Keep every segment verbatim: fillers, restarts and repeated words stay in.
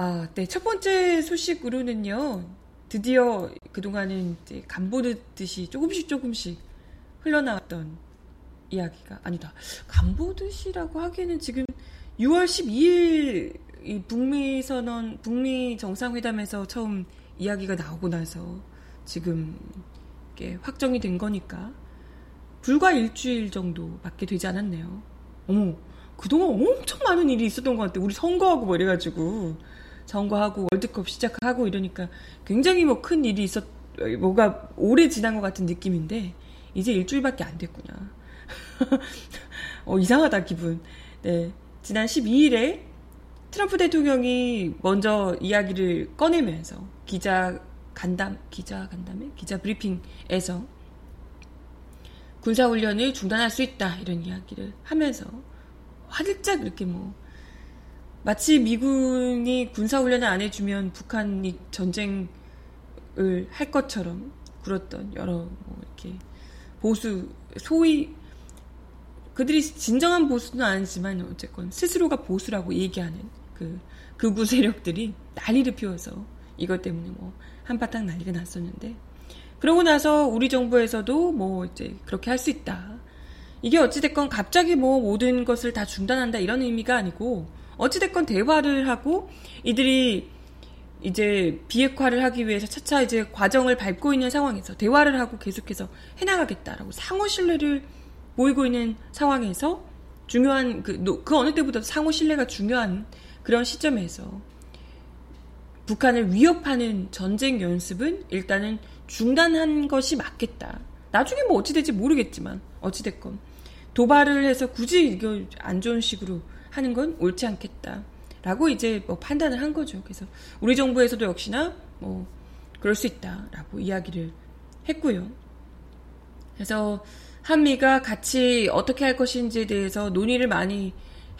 아, 네. 첫 번째 소식으로는요. 드디어 그동안은 이제 간보듯이 조금씩 조금씩 흘러나왔던 이야기가 아니다. 간보듯이라고 하기에는 지금 유월 십이일 이 북미 선언, 북미 정상회담에서 처음 이야기가 나오고 나서 지금 이게 확정이 된 거니까 불과 일주일 정도밖에 되지 않았네요. 어머, 그동안 엄청 많은 일이 있었던 것 같아. 우리 선거하고 뭐 이래가지고 선거하고 월드컵 시작하고 이러니까 굉장히 뭐 큰 일이 있었, 뭐가 오래 지난 것 같은 느낌인데 이제 일주일밖에 안 됐구나. 어, 이상하다 기분. 네, 지난 십이일에 트럼프 대통령이 먼저 이야기를 꺼내면서 기자 간담, 기자 간담회? 기자 브리핑에서 군사훈련을 중단할 수 있다 이런 이야기를 하면서 화들짝 이렇게 뭐 마치 미군이 군사훈련을 안 해주면 북한이 전쟁을 할 것처럼 굴었던 여러 뭐 이렇게 보수, 소위 그들이 진정한 보수는 아니지만 어쨌건 스스로가 보수라고 얘기하는 그 극우 세력들이 난리를 피워서 이것 때문에 뭐 한바탕 난리가 났었는데, 그러고 나서 우리 정부에서도 뭐 이제 그렇게 할 수 있다. 이게 어찌됐건 갑자기 뭐 모든 것을 다 중단한다 이런 의미가 아니고 어찌됐건 대화를 하고 이들이 이제 비핵화를 하기 위해서 차차 이제 과정을 밟고 있는 상황에서 대화를 하고 계속해서 해나가겠다라고 상호 신뢰를 보이고 있는 상황에서 중요한 그, 그 어느 때보다 상호 신뢰가 중요한 그런 시점에서 북한을 위협하는 전쟁 연습은 일단은 중단한 것이 맞겠다. 나중에 뭐 어찌 될지 모르겠지만 어찌됐건 도발을 해서 굳이 이거 안 좋은 식으로 하는 건 옳지 않겠다 라고 이제 뭐 판단을 한 거죠. 그래서 우리 정부에서도 역시나 뭐 그럴 수 있다 라고 이야기를 했고요. 그래서 한미가 같이 어떻게 할 것인지에 대해서 논의를 많이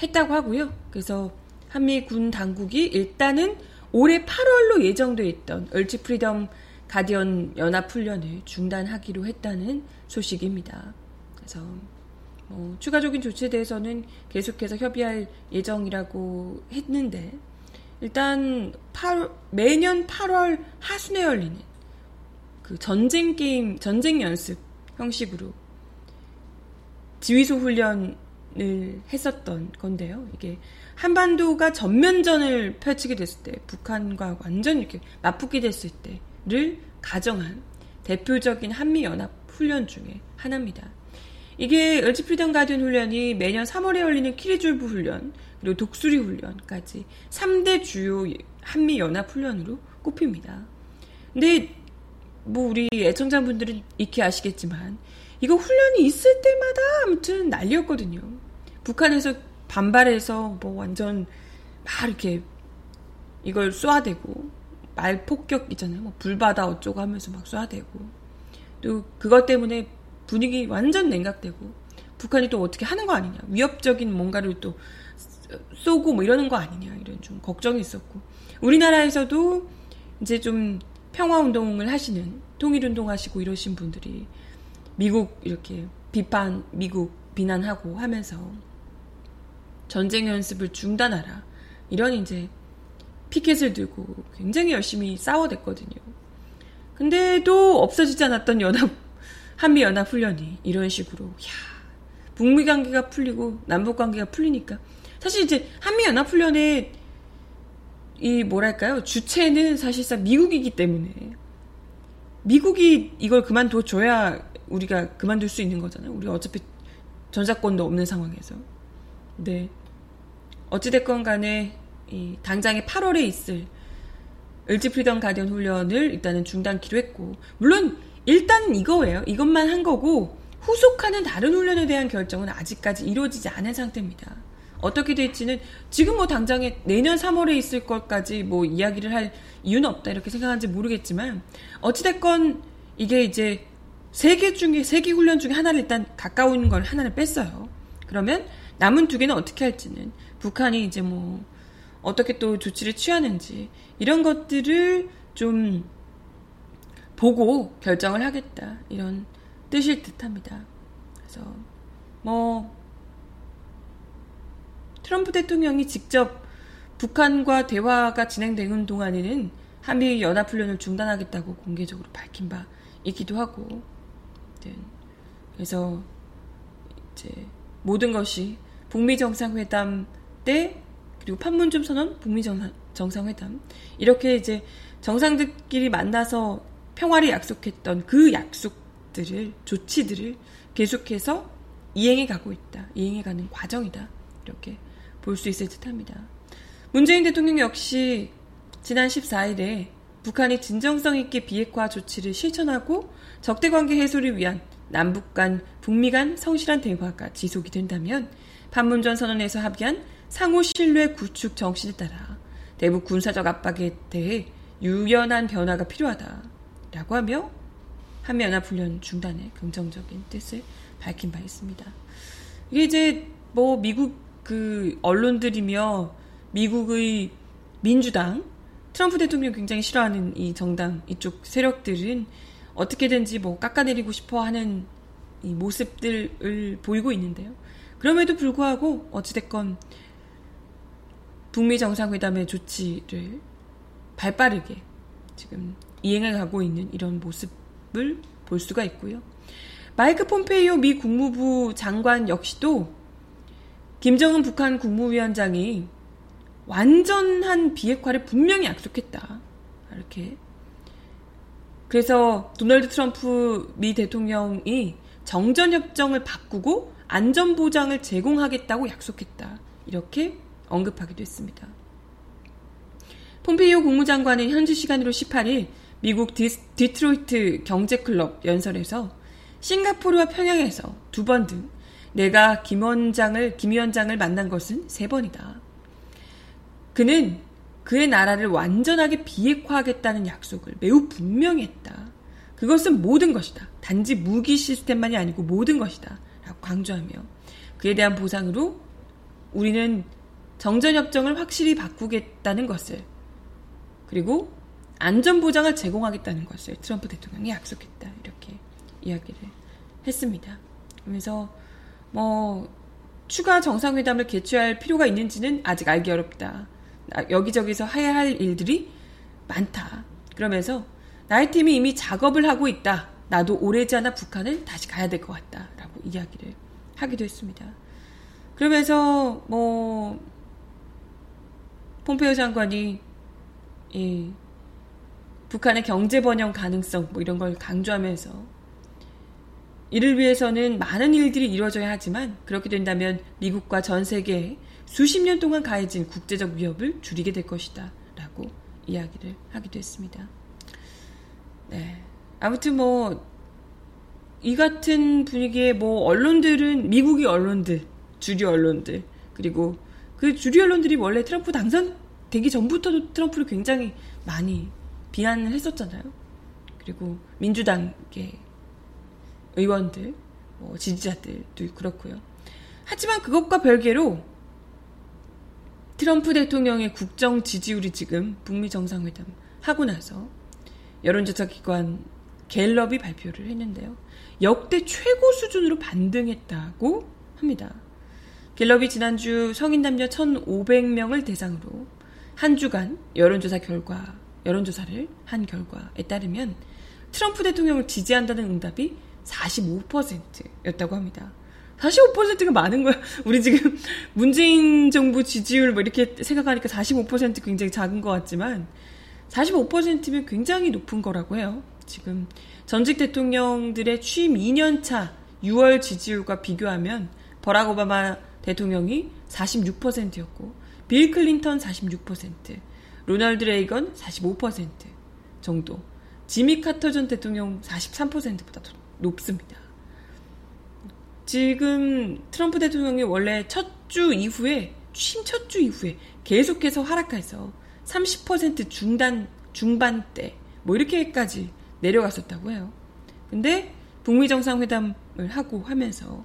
했다고 하고요. 그래서 한미 군 당국이 일단은 올해 팔월로 예정되어 있던 얼지 프리덤 가디언 연합훈련을 중단하기로 했다는 소식입니다. 그래서 뭐 추가적인 조치에 대해서는 계속해서 협의할 예정이라고 했는데, 일단 팔월, 매년 팔월 하순에 열리는 그 전쟁 게임, 전쟁 연습 형식으로 지휘소 훈련을 했었던 건데요. 이게 한반도가 전면전을 펼치게 됐을 때, 북한과 완전히 이렇게 맞붙게 됐을 때를 가정한 대표적인 한미연합 훈련 중에 하나입니다. 이게 얼지 프리덤 가디언 훈련이 매년 삼월에 열리는 키리졸브 훈련, 그리고 독수리 훈련까지 삼대 주요 한미연합 훈련으로 꼽힙니다. 근데 뭐 우리 애청자분들은 익히 아시겠지만 이거 훈련이 있을 때마다 아무튼 난리였거든요. 북한에서 반발해서 뭐 완전 막 이렇게 이걸 쏘아대고, 말폭격 있잖아요. 뭐 불바다 어쩌고 하면서 막 쏘아대고, 또 그것 때문에 분위기 완전 냉각되고, 북한이 또 어떻게 하는 거 아니냐, 위협적인 뭔가를 또 쏘고 뭐 이러는 거 아니냐, 이런 좀 걱정이 있었고, 우리나라에서도 이제 좀 평화운동을 하시는, 통일운동 하시고 이러신 분들이 미국 이렇게 비판, 미국 비난하고 하면서 전쟁 연습을 중단하라 이런 이제 피켓을 들고 굉장히 열심히 싸워댔거든요. 근데 또 없어지지 않았던 연합, 한미연합훈련이 이런 식으로, 야, 북미 관계가 풀리고 남북 관계가 풀리니까, 사실 이제 한미연합훈련의 이 뭐랄까요, 주체는 사실상 미국이기 때문에 미국이 이걸 그만둬줘야 우리가 그만둘 수 있는 거잖아요. 우리 어차피 전사권도 없는 상황에서. 네, 어찌됐건 간에 이 당장에 팔월에 있을 얼지 프리덤 가디언 훈련을 일단은 중단키로 했고, 물론 일단은 이거예요. 이것만 한 거고 후속하는 다른 훈련에 대한 결정은 아직까지 이루어지지 않은 상태입니다. 어떻게 될지는 지금 뭐 당장에 내년 삼월에 있을 것까지 뭐 이야기를 할 이유는 없다 이렇게 생각하는지 모르겠지만, 어찌됐건 이게 이제 세 개 중에, 세 개 훈련 중에 하나를 일단 가까운 걸 하나를 뺐어요. 그러면 남은 두 개는 어떻게 할지는, 북한이 이제 뭐 어떻게 또 조치를 취하는지 이런 것들을 좀 보고 결정을 하겠다 이런 뜻일 듯합니다. 그래서 뭐 트럼프 대통령이 직접 북한과 대화가 진행되는 동안에는 한미 연합훈련을 중단하겠다고 공개적으로 밝힌 바 있기도 하고, 그래서 이제 모든 것이 북미 정상회담 때, 그리고 판문점 선언, 북미 정상회담, 이렇게 이제 정상들끼리 만나서 평화를 약속했던 그 약속들을, 조치들을 계속해서 이행해 가고 있다, 이행해 가는 과정이다, 이렇게 볼 수 있을 듯합니다. 문재인 대통령 역시 지난 십사일에 북한이 진정성 있게 비핵화 조치를 실천하고 적대관계 해소를 위한 남북 간, 북미 간 성실한 대화가 지속이 된다면 판문점 선언에서 합의한 상호 신뢰 구축 정신에 따라 대북 군사적 압박에 대해 유연한 변화가 필요하다라고 하며 한미연합훈련 중단에 긍정적인 뜻을 밝힌 바 있습니다. 이게 이제 뭐 미국 그 언론들이며 미국의 민주당, 트럼프 대통령 굉장히 싫어하는 이 정당, 이쪽 세력들은 어떻게든지 뭐 깎아내리고 싶어 하는 이 모습들을 보이고 있는데요. 그럼에도 불구하고 어찌됐건 북미 정상회담의 조치를 발빠르게 지금 이행해 가고 있는 이런 모습을 볼 수가 있고요. 마이크 폼페이오 미 국무부 장관 역시도 김정은 북한 국무위원장이 완전한 비핵화를 분명히 약속했다, 이렇게. 그래서 도널드 트럼프 미 대통령이 정전협정을 바꾸고 안전보장을 제공하겠다고 약속했다, 이렇게 언급하기도 했습니다. 폼페이오 국무장관은 현지 시간으로 십팔일 미국 디스, 디트로이트 경제클럽 연설에서 싱가포르와 평양에서 두 번 등 내가 김 원장을, 김 위원장을 만난 것은 세 번이다. 그는 그의 나라를 완전하게 비핵화하겠다는 약속을 매우 분명히 했다. 그것은 모든 것이다. 단지 무기 시스템만이 아니고 모든 것이다, 라고 강조하며 그에 대한 보상으로 우리는 정전협정을 확실히 바꾸겠다는 것을, 그리고 안전보장을 제공하겠다는 것을 트럼프 대통령이 약속했다, 이렇게 이야기를 했습니다. 그래서 뭐 추가 정상회담을 개최할 필요가 있는지는 아직 알기 어렵다, 여기저기서 해야 할 일들이 많다, 그러면서 나의 팀이 이미 작업을 하고 있다, 나도 오래지 않아 북한을 다시 가야 될 것 같다, 라고 이야기를 하기도 했습니다. 그러면서 뭐 폼페이오 장관이 예, 북한의 경제 번영 가능성 뭐 이런 걸 강조하면서 이를 위해서는 많은 일들이 이루어져야 하지만 그렇게 된다면 미국과 전 세계에 수십 년 동안 가해진 국제적 위협을 줄이게 될 것이다, 라고 이야기를 하기도 했습니다. 네, 아무튼 뭐 이 같은 분위기에 뭐 언론들은, 미국의 언론들, 주류 언론들, 그리고 그 주류 언론들이 원래 트럼프 당선되기 전부터도 트럼프를 굉장히 많이 비난을 했었잖아요. 그리고 민주당계 의원들, 뭐 지지자들도 그렇고요. 하지만 그것과 별개로 트럼프 대통령의 국정 지지율이 지금 북미 정상회담 하고 나서 여론조사 기관 갤럽이 발표를 했는데요, 역대 최고 수준으로 반등했다고 합니다. 갤럽이 지난주 성인 남녀 천오백 명을 대상으로 한 주간 여론조사 결과, 여론조사를 한 결과에 따르면 트럼프 대통령을 지지한다는 응답이 사십오 퍼센트였다고 합니다. 사십오 퍼센트가 많은 거야. 우리 지금 문재인 정부 지지율 뭐 이렇게 생각하니까 사십오 퍼센트 굉장히 작은 것 같지만 사십오 퍼센트면 굉장히 높은 거라고 해요. 지금 전직 대통령들의 취임 이 년 차 유월 지지율과 비교하면 버락 오바마 대통령이 사십육 퍼센트였고 빌 클린턴 사십육 퍼센트, 로널드 레이건 사십오 퍼센트 정도, 지미 카터 전 대통령 사십삼 퍼센트보다 더 높습니다. 지금 트럼프 대통령이 원래 첫 주 이후에, 취임 첫 주 이후에 계속해서 하락해서 삼십 퍼센트 중단, 중반대 뭐 이렇게까지 내려갔었다고 해요. 근데 북미 정상회담을 하고 하면서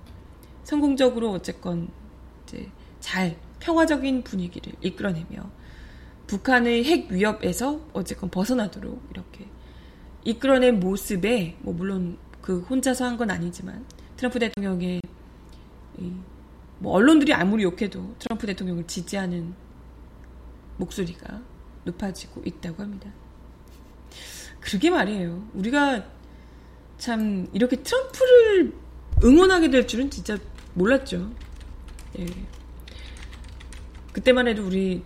성공적으로 어쨌건 이제 잘 평화적인 분위기를 이끌어내며 북한의 핵 위협에서 어쨌건 벗어나도록 이렇게 이끌어낸 모습에, 뭐 물론 그 혼자서 한 건 아니지만 트럼프 대통령의 이, 뭐 언론들이 아무리 욕해도 트럼프 대통령을 지지하는 목소리가 높아지고 있다고 합니다. 그러게 말이에요. 우리가 참 이렇게 트럼프를 응원하게 될 줄은 진짜 몰랐죠. 예. 그때만 해도 우리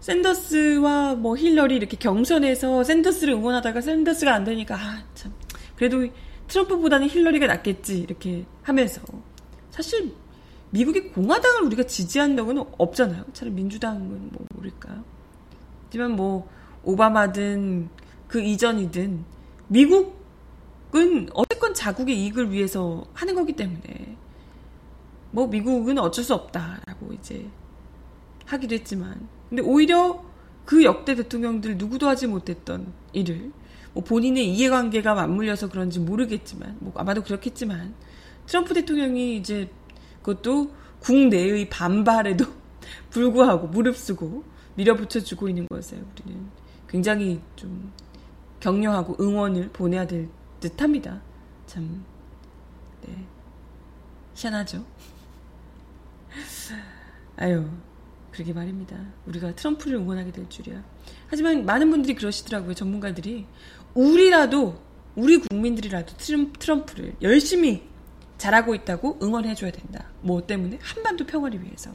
샌더스와 뭐 힐러리 이렇게 경선에서 샌더스를 응원하다가 샌더스가 안 되니까 아, 참 그래도 트럼프보다는 힐러리가 낫겠지 이렇게 하면서, 사실 미국의 공화당을 우리가 지지한다고는 없잖아요. 차라리 민주당은 뭐 모를까. 하지만 뭐 오바마든 그 이전이든 미국은 어쨌건 자국의 이익을 위해서 하는 거기 때문에 뭐 미국은 어쩔 수 없다라고 이제 하기도 했지만, 근데 오히려 그 역대 대통령들 누구도 하지 못했던 일을, 뭐 본인의 이해관계가 맞물려서 그런지 모르겠지만, 뭐 아마도 그렇겠지만, 트럼프 대통령이 이제 그것도 국내의 반발에도 불구하고 무릅쓰고 밀어붙여주고 있는 것을 우리는 굉장히 좀 격려하고 응원을 보내야 될 듯합니다. 참, 네, 희한하죠. 아유, 그러게 말입니다. 우리가 트럼프를 응원하게 될 줄이야. 하지만 많은 분들이 그러시더라고요. 전문가들이. 우리라도, 우리 국민들이라도 트럼프를 열심히 잘하고 있다고 응원해줘야 된다. 뭐 때문에? 한반도 평화를 위해서.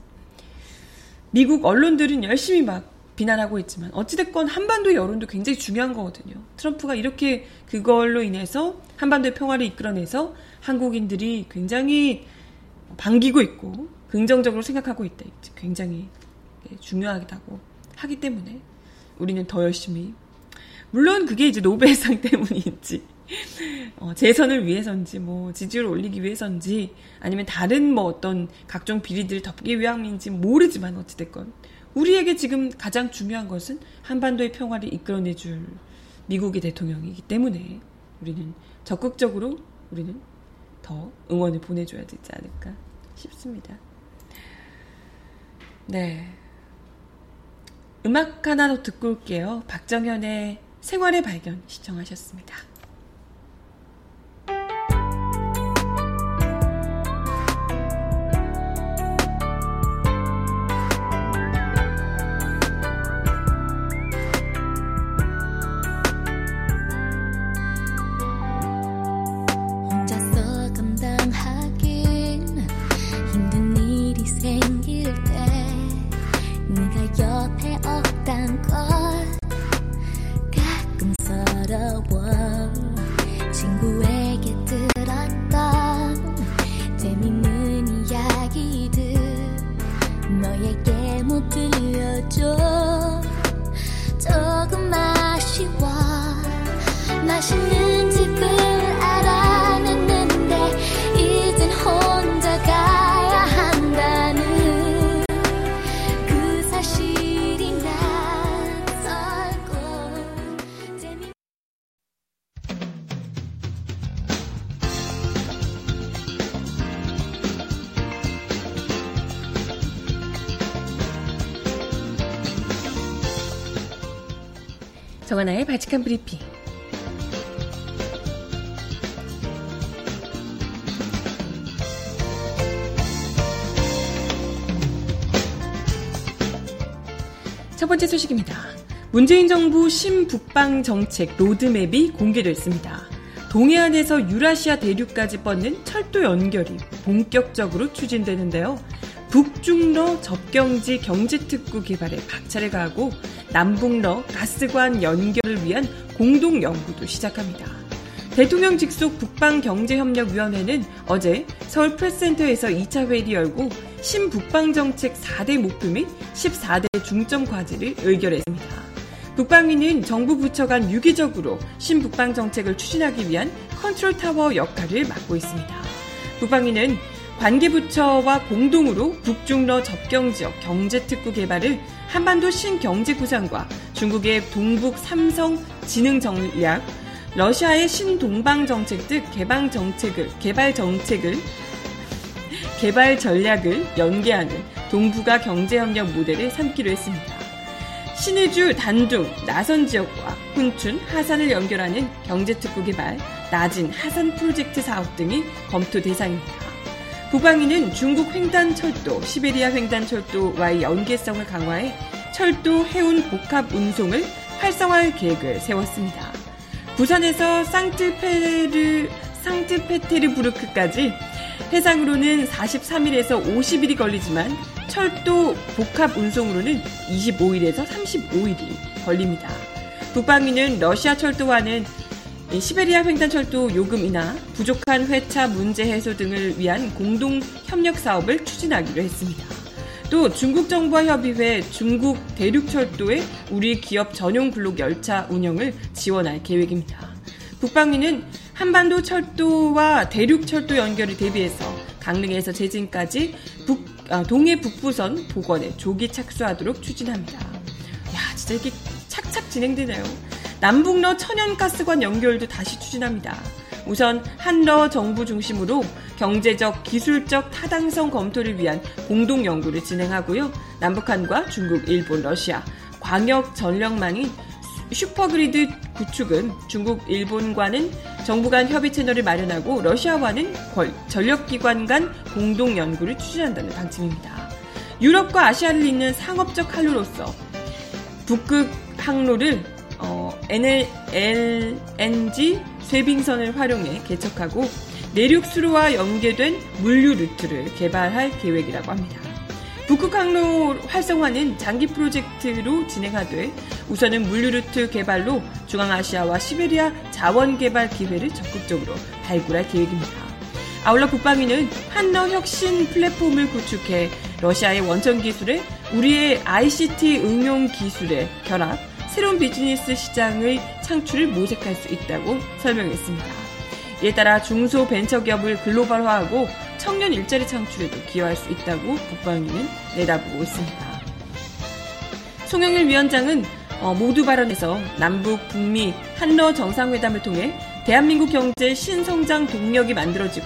미국 언론들은 열심히 막 비난하고 있지만 어찌됐건 한반도의 여론도 굉장히 중요한 거거든요. 트럼프가 이렇게 그걸로 인해서 한반도의 평화를 이끌어내서 한국인들이 굉장히 반기고 있고 긍정적으로 생각하고 있다. 굉장히 중요하다고 하기 때문에 우리는 더 열심히, 물론 그게 이제 노벨상 때문인지 어, 재선을 위해서인지 뭐 지지율을 올리기 위해서인지 아니면 다른 뭐 어떤 각종 비리들을 덮기 위함인지 모르지만 어찌됐건 우리에게 지금 가장 중요한 것은 한반도의 평화를 이끌어내줄 미국의 대통령이기 때문에 우리는 적극적으로 우리는 더 응원을 보내줘야 되지 않을까 싶습니다. 네, 음악 하나 더 듣고 올게요. 박정현의 생활의 발견 시청하셨습니다. 정하나의 발칙한 브리핑. 첫 번째 소식입니다. 문재인 정부 신북방정책 로드맵이 공개됐습니다. 동해안에서 유라시아 대륙까지 뻗는 철도 연결이 본격적으로 추진되는데요. 북중러 접경지 경제특구 개발에 박차를 가하고 남북러 가스관 연결을 위한 공동연구도 시작합니다. 대통령 직속 북방경제협력위원회는 어제 서울 프레스센터에서 이 차 회의를 열고 신북방정책 사 대 목표 및 십사 대 중점 과제를 의결했습니다. 북방위는 정부 부처 간 유기적으로 신북방정책을 추진하기 위한 컨트롤타워 역할을 맡고 있습니다. 북방위는 관계부처와 공동으로 북중러 접경지역 경제특구 개발을 한반도 신경제구상과 중국의 동북 삼성진흥전략, 러시아의 신동방정책 등 개방정책을, 개발정책을, 개발전략을 연계하는 동북아 경제협력 모델을 삼기로 했습니다. 신의주, 단둥, 나선지역과 훈춘, 하산을 연결하는 경제특구 개발, 나진, 하산 프로젝트 사업 등이 검토 대상입니다. 북방위는 중국 횡단철도, 시베리아 횡단철도와의 연계성을 강화해 철도 해운 복합 운송을 활성화할 계획을 세웠습니다. 부산에서 상트페르, 상트페테르부르크까지 해상으로는 사십삼 일에서 오십 일이 걸리지만 철도 복합 운송으로는 이십오 일에서 삼십오 일이 걸립니다. 북방위는 러시아 철도와는 시베리아 횡단철도 요금 인하, 부족한 회차 문제 해소 등을 위한 공동 협력 사업을 추진하기로 했습니다. 또 중국 정부와 협의해 중국 대륙철도의 우리 기업 전용 블록 열차 운영을 지원할 계획입니다. 북방위는 한반도 철도와 대륙철도 연결을 대비해서 강릉에서 제진까지 북, 아, 동해 북부선 복원에 조기 착수하도록 추진합니다. 야, 진짜 이게 착착 진행되네요. 남북러 천연가스관 연결도 다시 추진합니다. 우선 한러 정부 중심으로 경제적, 기술적 타당성 검토를 위한 공동 연구를 진행하고요. 남북한과 중국, 일본, 러시아, 광역 전력망인 슈퍼그리드 구축은 중국, 일본과는 정부 간 협의 채널을 마련하고 러시아와는 전력기관 간 공동 연구를 추진한다는 방침입니다. 유럽과 아시아를 잇는 상업적 항로로서 북극 항로를 어, 엘엔지 쇠빙선을 활용해 개척하고 내륙 수로와 연계된 물류 루트를 개발할 계획이라고 합니다. 북극 항로 활성화는 장기 프로젝트로 진행하되 우선은 물류 루트 개발로 중앙아시아와 시베리아 자원 개발 기회를 적극적으로 발굴할 계획입니다. 아울러 북방위는 한러 혁신 플랫폼을 구축해 러시아의 원천 기술에 우리의 아이씨티 응용 기술의 결합, 새로운 비즈니스 시장의 창출을 모색할 수 있다고 설명했습니다. 이에 따라 중소벤처기업을 글로벌화하고 청년 일자리 창출에도 기여할 수 있다고 북방위는 내다보고 있습니다. 송영일 위원장은 모두 발언에서 남북, 북미, 한러 정상회담을 통해 대한민국 경제 신성장 동력이 만들어지고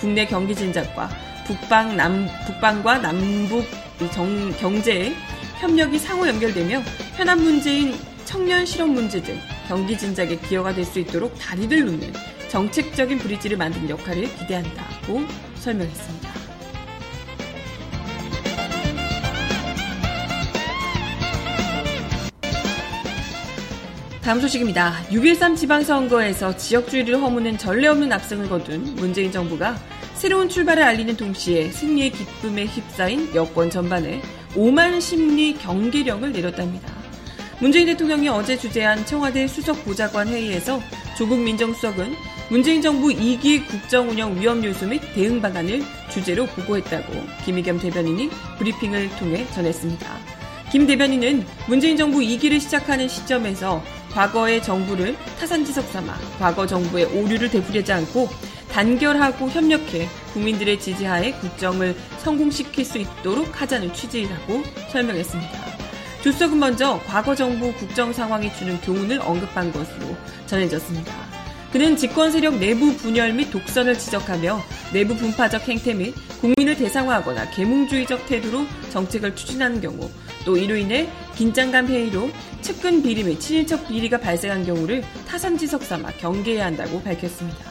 국내 경기 진작과 북방, 남, 북방과 남북 정, 경제의 협력이 상호 연결되며 현안 문제인 청년 실업 문제 등 경기 진작에 기여가 될 수 있도록 다리를 놓는 정책적인 브리지를 만드는 역할을 기대한다고 설명했습니다. 다음 소식입니다. 육 일삼 지방선거에서 지역주의를 허무는 전례 없는 압승을 거둔 문재인 정부가 새로운 출발을 알리는 동시에 승리의 기쁨에 휩싸인 여권 전반에 오만 심리 경계령을 내렸답니다. 문재인 대통령이 어제 주재한 청와대 수석보좌관 회의에서 조국 민정수석은 문재인 정부 이 기 국정운영 위험 요소 및 대응 방안을 주제로 보고했다고 김의겸 대변인이 브리핑을 통해 전했습니다. 김 대변인은 문재인 정부 이 기를 시작하는 시점에서 과거의 정부를 타산지석 삼아 과거 정부의 오류를 되풀이하지 않고 단결하고 협력해 국민들의 지지하에 국정을 성공시킬 수 있도록 하자는 취지라고 설명했습니다. 조석은 먼저 과거 정부 국정 상황이 주는 교훈을 언급한 것으로 전해졌습니다. 그는 집권 세력 내부 분열 및 독선을 지적하며 내부 분파적 행태 및 국민을 대상화하거나 계몽주의적 태도로 정책을 추진하는 경우 또 이로 인해 긴장감 회의로 측근 비리 및 친인척 비리가 발생한 경우를 타산지석 삼아 경계해야 한다고 밝혔습니다.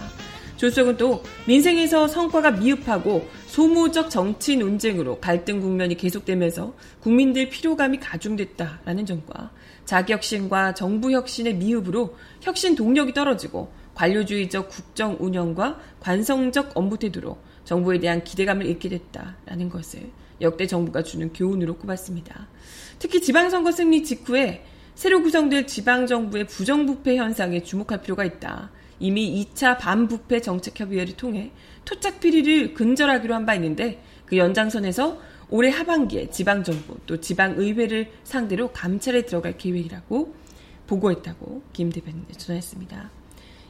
조석은 또 민생에서 성과가 미흡하고 소모적 정치 논쟁으로 갈등 국면이 계속되면서 국민들 피로감이 가중됐다라는 점과 자기혁신과 정부혁신의 미흡으로 혁신 동력이 떨어지고 관료주의적 국정 운영과 관성적 엄부 태도로 정부에 대한 기대감을 잃게 됐다라는 것을 역대 정부가 주는 교훈으로 꼽았습니다. 특히 지방선거 승리 직후에 새로 구성될 지방정부의 부정부패 현상에 주목할 필요가 있다. 이미 이 차 반부패 정책협의회를 통해 토착 비리를 근절하기로 한 바 있는데 그 연장선에서 올해 하반기에 지방정부 또 지방의회를 상대로 감찰에 들어갈 계획이라고 보고했다고 김 대변인이 전했습니다.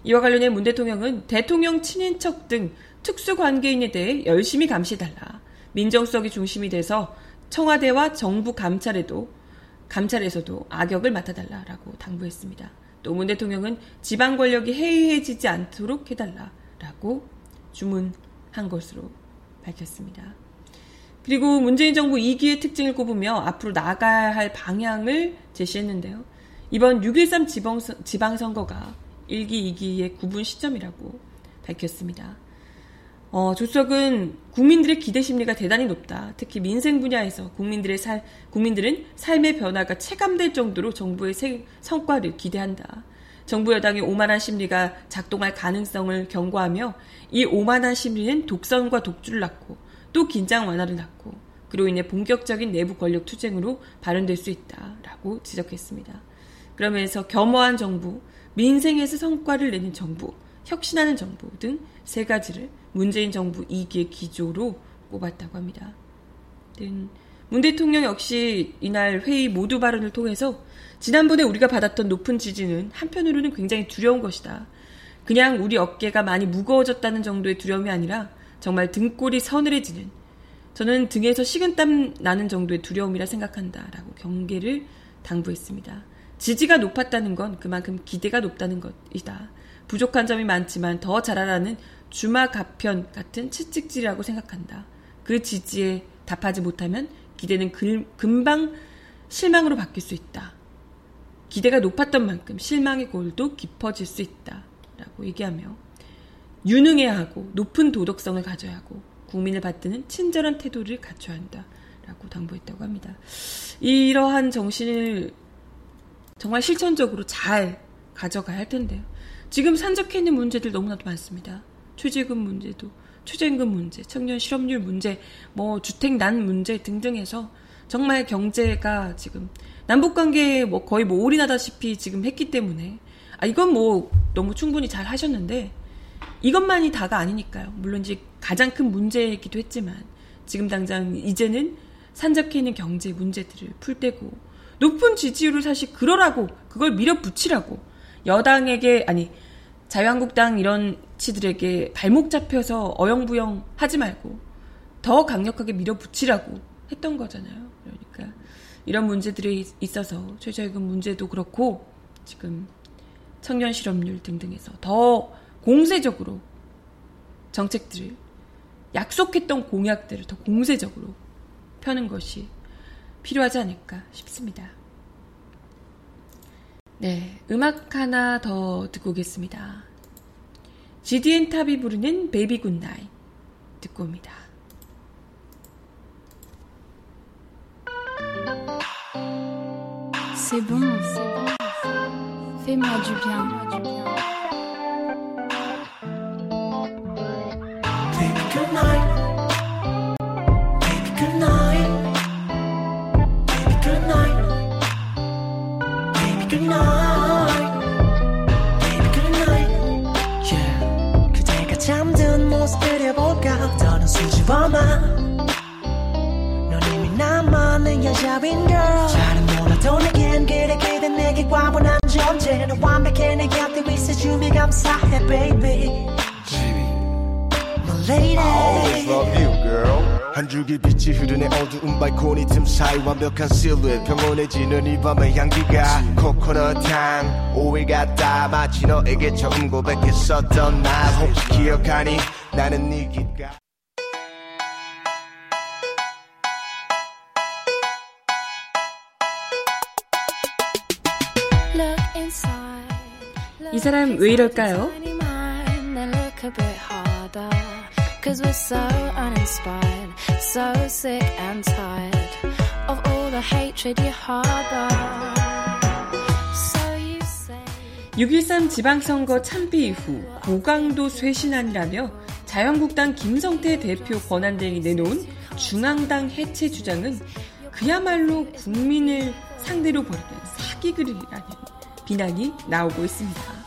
이와 관련해 문 대통령은 대통령 친인척 등 특수관계인에 대해 열심히 감시해달라. 민정수석이 중심이 돼서 청와대와 정부 감찰에도 감찰에서도 악역을 맡아달라라고 당부했습니다. 또 문 대통령은 지방 권력이 해이해지지 않도록 해달라라고 주문한 것으로 밝혔습니다. 그리고 문재인 정부 이 기의 특징을 꼽으며 앞으로 나가야 할 방향을 제시했는데요. 이번 육 일삼 지방선, 지방선거가 일 기, 이 기의 구분 시점이라고 밝혔습니다. 어, 조석은 국민들의 기대 심리가 대단히 높다. 특히 민생 분야에서 국민들의 살, 국민들은 삶의 변화가 체감될 정도로 정부의 세, 성과를 기대한다. 정부 여당의 오만한 심리가 작동할 가능성을 경고하며 이 오만한 심리는 독선과 독주를 낳고 또 긴장 완화를 낳고 그로 인해 본격적인 내부 권력 투쟁으로 발현될 수 있다라고 지적했습니다. 그러면서 겸허한 정부, 민생에서 성과를 내는 정부, 혁신하는 정부 등 세 가지를 문재인 정부 이 기의 기조로 꼽았다고 합니다. 문 대통령 역시 이날 회의 모두 발언을 통해서 지난번에 우리가 받았던 높은 지지는 한편으로는 굉장히 두려운 것이다. 그냥 우리 어깨가 많이 무거워졌다는 정도의 두려움이 아니라 정말 등골이 서늘해지는, 저는 등에서 식은땀 나는 정도의 두려움이라 생각한다라고 경계를 당부했습니다. 지지가 높았다는 건 그만큼 기대가 높다는 것이다. 부족한 점이 많지만 더 잘하라는 주마가편 같은 채찍질이라고 생각한다. 그 지지에 답하지 못하면 기대는 글, 금방 실망으로 바뀔 수 있다. 기대가 높았던 만큼 실망의 골도 깊어질 수 있다. 라고 얘기하며 유능해야 하고 높은 도덕성을 가져야 하고 국민을 받드는 친절한 태도를 갖춰야 한다. 라고 당부했다고 합니다. 이러한 정신을 정말 실천적으로 잘 가져가야 할 텐데요. 지금 산적해 있는 문제들 너무나도 많습니다. 최저임금 문제도, 최저임금 문제, 청년 실업률 문제, 뭐 주택난 문제 등등해서 정말 경제가 지금 남북관계에 뭐 거의 뭐 올인하다시피 지금 했기 때문에 아 이건 뭐 너무 충분히 잘 하셨는데 이것만이 다가 아니니까요. 물론 이제 가장 큰 문제이기도 했지만 지금 당장 이제는 산적해 있는 경제 문제들을 풀 때고 높은 지지율을 사실 그러라고 그걸 밀어붙이라고 여당에게 아니 자유한국당 이런 치들에게 발목 잡혀서 어영부영 하지 말고 더 강력하게 밀어붙이라고 했던 거잖아요. 그러니까 이런 문제들이 있어서 최저임금 문제도 그렇고 지금 청년 실업률 등등에서 더 공세적으로 정책들을 약속했던 공약들을 더 공세적으로 펴는 것이 필요하지 않을까 싶습니다. 네, 음악 하나 더 듣고 오겠습니다. 지디엔 탑이 부르는 베이비 굿나잇 듣고 옵니다. C'est bon, c'est bon. Fais-moi du bien. Baby goodnight. Baby goodnight. Baby goodnight. Good night, baby, good night. Yeah. 그대가 잠든 모습 그려볼까? 더는 수줍어 마. 넌 이미 나만의 여자인 girl. 잘은 몰라도 내겐 그래 그대 내게 과분한 존재. 너 완벽해 내 곁에 있어주며 감사해, baby. My lady. I always love you, girl. 한 줄기 빛이 흐르네 어두운 발코니 틈 사이 완벽한 실루엣 평온해지는 이 밤의 향기가 코코넛 향 오일 같다 마치 너에게 처음 고백했었던 나 혹시 기억하니 나는 네 귓가 이 사람 왜 이럴까요? Cause we're so uninspired, so sick and tired of all the hatred you harbor. So you say. 육점일삼 지방선거 참비 이후 고강도 쇄신안이라며 자유한국당 김성태 대표 권한대행이 내놓은 중앙당 해체 주장은 그야말로 국민을 상대로 벌이는 사기 그림이라는 비난이 나오고 있습니다.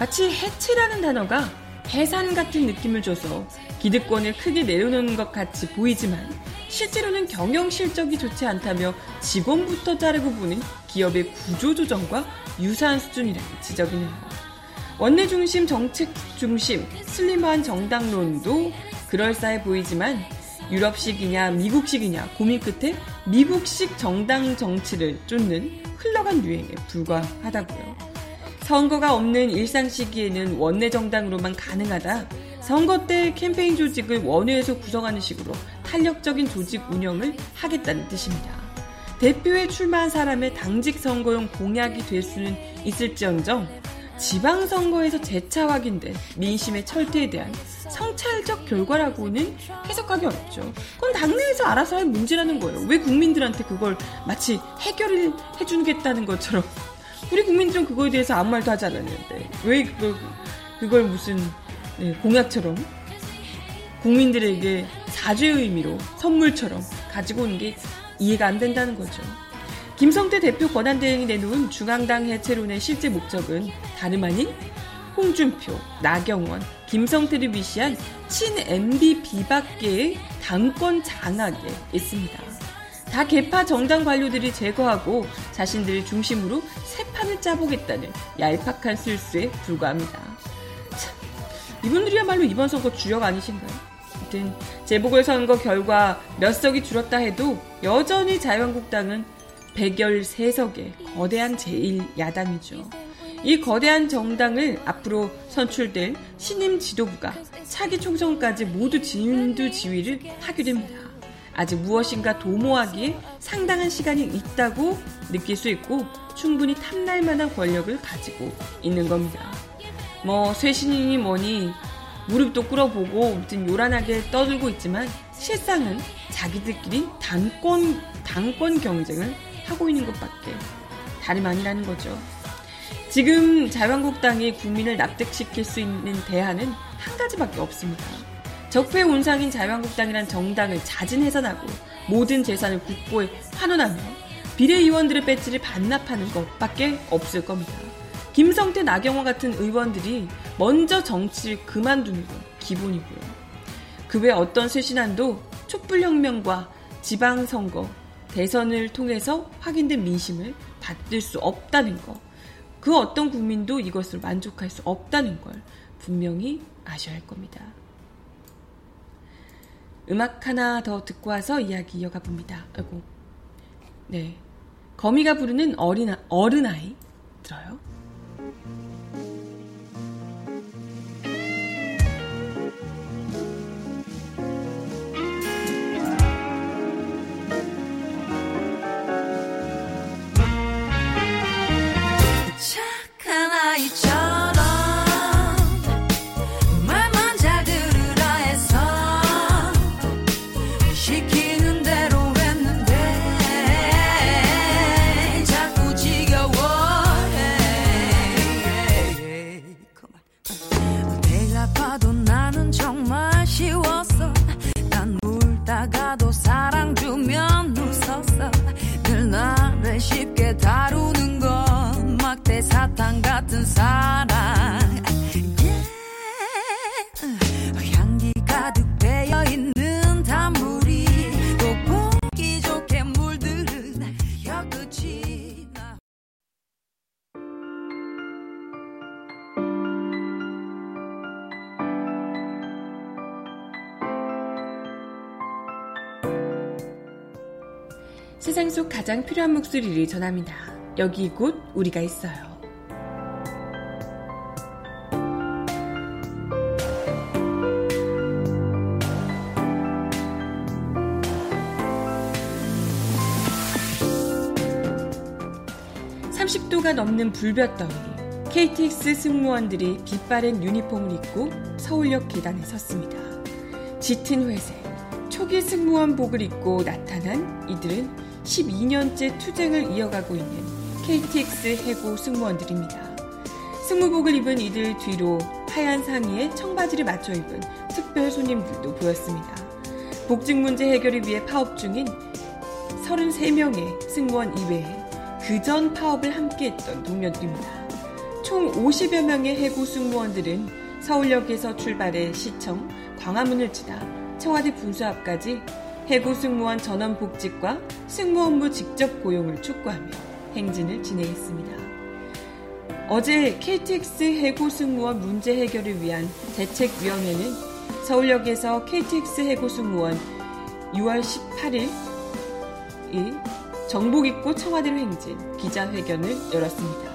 마치 해체라는 단어가 해산 같은 느낌을 줘서 기득권을 크게 내려놓는 것 같이 보이지만 실제로는 경영 실적이 좋지 않다며 직원부터 자르고 보는 기업의 구조조정과 유사한 수준이라는 지적이네요. 원내 중심, 정책 중심, 슬림한 정당론도 그럴싸해 보이지만 유럽식이냐 미국식이냐 고민 끝에 미국식 정당 정치를 쫓는 흘러간 유행에 불과하다고요. 선거가 없는 일상 시기에는 원내 정당으로만 가능하다. 선거 때 캠페인 조직을 원외에서 구성하는 식으로 탄력적인 조직 운영을 하겠다는 뜻입니다. 대표에 출마한 사람의 당직 선거용 공약이 될 수는 있을지언정 지방선거에서 재차 확인된 민심의 철퇴에 대한 성찰적 결과라고는 해석하기 어렵죠. 그건 당내에서 알아서 할 문제라는 거예요. 왜 국민들한테 그걸 마치 해결을 해주겠다는 것처럼 우리 국민들은 그거에 대해서 아무 말도 하지 않았는데 왜 그걸, 그걸 무슨 공약처럼 국민들에게 사죄의 의미로 선물처럼 가지고 오는 게 이해가 안 된다는 거죠. 김성태 대표 권한대행이 내놓은 중앙당 해체론의 실제 목적은 다름 아닌 홍준표, 나경원, 김성태를 위시한 친 엠비 비박계의 당권 장악에 있습니다. 다 개파 정당 관료들이 제거하고 자신들을 중심으로 새 판을 짜보겠다는 얄팍한 실수에 불과합니다. 참, 이분들이야말로 이번 선거 주역 아니신가요? 아무튼 재보궐선거 결과 몇 석이 줄었다 해도 여전히 자유한국당은 백십삼 석의 거대한 제일 야당이죠. 이 거대한 정당을 앞으로 선출될 신임 지도부가 차기 총선까지 모두 진두지휘를 하게 됩니다. 아직 무엇인가 도모하기에 상당한 시간이 있다고 느낄 수 있고 충분히 탐날 만한 권력을 가지고 있는 겁니다. 뭐 쇄신이니 뭐니 무릎도 꿇어보고 아무튼 요란하게 떠들고 있지만 실상은 자기들끼리 당권, 당권 경쟁을 하고 있는 것밖에 다름 아니라는 거죠. 지금 자유한국당이 국민을 납득시킬 수 있는 대안은 한 가지밖에 없습니다. 적폐 온상인 자유한국당이란 정당을 자진해산하고 모든 재산을 국고에 환원하며 비례의원들의 배지를 반납하는 것밖에 없을 겁니다. 김성태, 나경원 같은 의원들이 먼저 정치를 그만두는 건 기본이고요. 그 외 어떤 쇄신안도 촛불혁명과 지방선거, 대선을 통해서 확인된 민심을 받들 수 없다는 것, 그 어떤 국민도 이것을 만족할 수 없다는 걸 분명히 아셔야 할 겁니다. 음악 하나 더 듣고 와서 이야기 이어가 봅니다. 아이고, 네, 거미가 부르는 어린 어른아이 들어요. 세상 속 가장 필요한 목소리를 전합니다. 여기 이곳 우리가 있어요. 삼십 도가 넘는 불볕 더위, 케이티엑스 승무원들이 빛바랜 유니폼을 입고 서울역 계단에 섰습니다. 짙은 회색, 초기 승무원복을 입고 나타난 이들은 십이 년째 투쟁을 이어가고 있는 케이티엑스 해고 승무원들입니다. 승무복을 입은 이들 뒤로 하얀 상의에 청바지를 맞춰 입은 특별 손님들도 보였습니다. 복직 문제 해결을 위해 파업 중인 서른세 명의 승무원 이외에 그전 파업을 함께했던 동료들입니다. 총 오십여 명의 해고 승무원들은 서울역에서 출발해 시청, 광화문을 지나 청와대 분수 앞까지 해고 승무원 전원 복직과 승무원무 직접 고용을 촉구하며 행진을 진행했습니다. 어제 케이티엑스 해고 승무원 문제 해결을 위한 대책위원회는 서울역에서 케이티엑스 해고 승무원 유월 십팔일 정복 입고 청와대로 행진 기자회견을 열었습니다.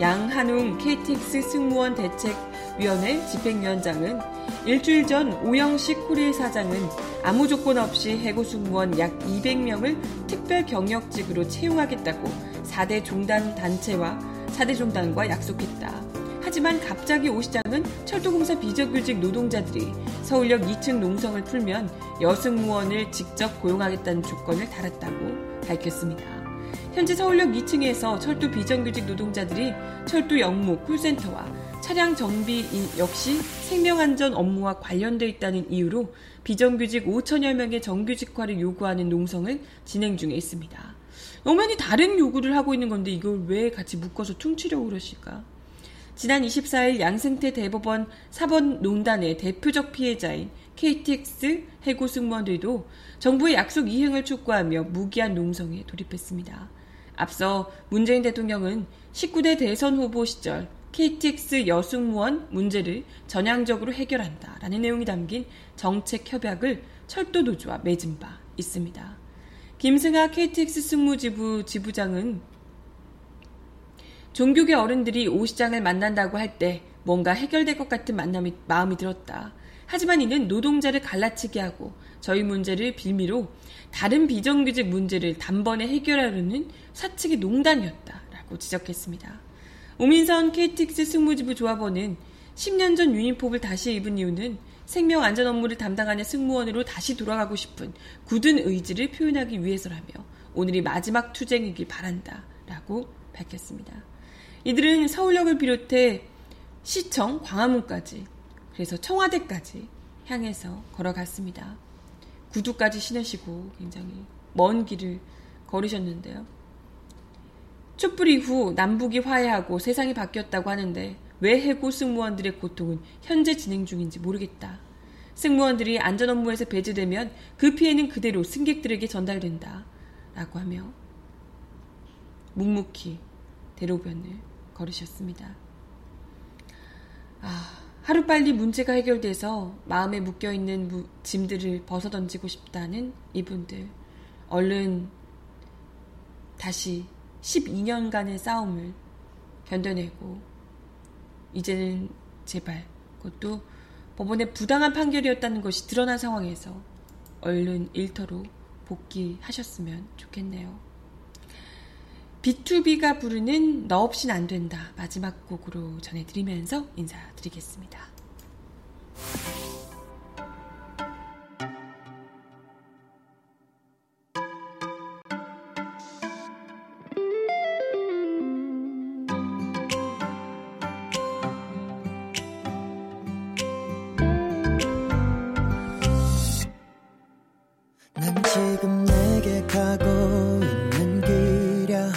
양한웅 케이티엑스 승무원 대책위원회 집행위원장은 일주일 전 오영식 코레일 사장은 아무 조건 없이 해고 승무원 약 이백 명을 특별 경력직으로 채용하겠다고 사 대 종단 단체와 사 대 종단과 약속했다. 하지만 갑자기 오 시장은 철도공사 비정규직 노동자들이 서울역 이 층 농성을 풀면 여승무원을 직접 고용하겠다는 조건을 달았다고 밝혔습니다. 현재 서울역 이 층에서 철도 비정규직 노동자들이 철도 영무, 콜센터와 차량 정비 역시 생명안전 업무와 관련돼 있다는 이유로 비정규직 오천여 명의 정규직화를 요구하는 농성을 진행 중에 있습니다. 엄연히 다른 요구를 하고 있는 건데 이걸 왜 같이 묶어서 퉁치려고 그러실까? 지난 이십사일 양승태 대법원 사법 농단의 대표적 피해자인 케이티엑스 해고 승무원들도 정부의 약속 이행을 촉구하며 무기한 농성에 돌입했습니다. 앞서 문재인 대통령은 십구 대 대선 후보 시절 케이티엑스 여승무원 문제를 전향적으로 해결한다라는 내용이 담긴 정책 협약을 철도노조와 맺은 바 있습니다. 김승하 케이티엑스 승무지부 지부장은 종교계 어른들이 오 시장을 만난다고 할 때 뭔가 해결될 것 같은 만남이 마음이 들었다. 하지만 이는 노동자를 갈라치게 하고 저희 문제를 빌미로 다른 비정규직 문제를 단번에 해결하려는 사측의 농단이었다라고 지적했습니다. 오민선 케이티엑스 승무지부 조합원은 십 년 전 유니폼을 다시 입은 이유는 생명안전 업무를 담당하는 승무원으로 다시 돌아가고 싶은 굳은 의지를 표현하기 위해서라며 오늘이 마지막 투쟁이길 바란다라고 밝혔습니다. 이들은 서울역을 비롯해 시청, 광화문까지 그래서 청와대까지 향해서 걸어갔습니다. 구두까지 신으시고 굉장히 먼 길을 걸으셨는데요. 촛불 이후 남북이 화해하고 세상이 바뀌었다고 하는데 왜 해고 승무원들의 고통은 현재 진행 중인지 모르겠다. 승무원들이 안전 업무에서 배제되면 그 피해는 그대로 승객들에게 전달된다. 라고 하며 묵묵히 대로변을 걸으셨습니다. 아... 하루빨리 문제가 해결돼서 마음에 묶여있는 무, 짐들을 벗어던지고 싶다는 이분들, 얼른 다시 십이 년간의 싸움을 견뎌내고 이제는 제발, 그것도 법원의 부당한 판결이었다는 것이 드러난 상황에서 얼른 일터로 복귀하셨으면 좋겠네요. 비투비가 부르는 너 없인 안 된다 마지막 곡으로 전해드리면서 인사드리겠습니다. 난 지금 내게 가고 있는 길이야.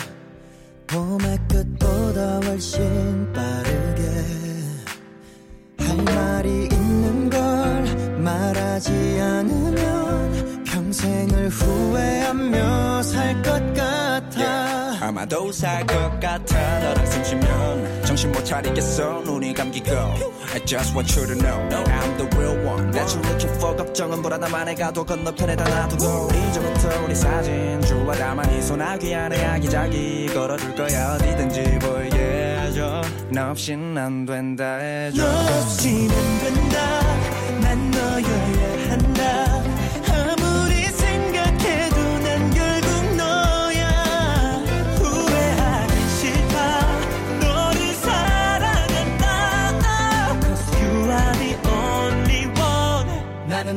봄의 끝보다 훨씬 빠르게 할 말이 있는 걸 말하지 않으면 평생을 후회하며 살 것 같아. yeah, 아마도 살 것 같아. 너랑 숨 쉬면 정신 못 차리겠어. 눈이 감기고 I just want you to know that I'm the real one that you're looking for. 걱정은 불안함만 해가도 건너편에다 놔두고 이제부터 우리 사진 주워 담아 네 소나기 안에 아기자기 걸어둘 거야. 어디든지 보이게 해줘. 나 없인 안 된다 해줘. 너 없인 안 된다. 난 너여야 한다.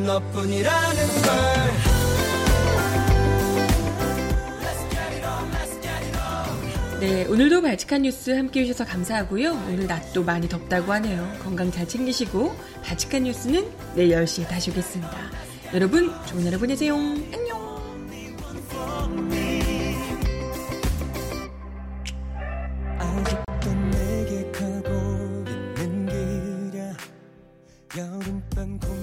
너뿐이라는 걸. 네, 오늘도 발칙한 뉴스 함께해 주셔서 감사하고요. 오늘 낮도 많이 덥다고 하네요. 건강 잘 챙기시고 발칙한 뉴스는 내일 열 시에 다시 오겠습니다. 여러분 좋은 하루 보내세요. 안녕. 아직도 내게 가고 있는 길이야. 여름밤 공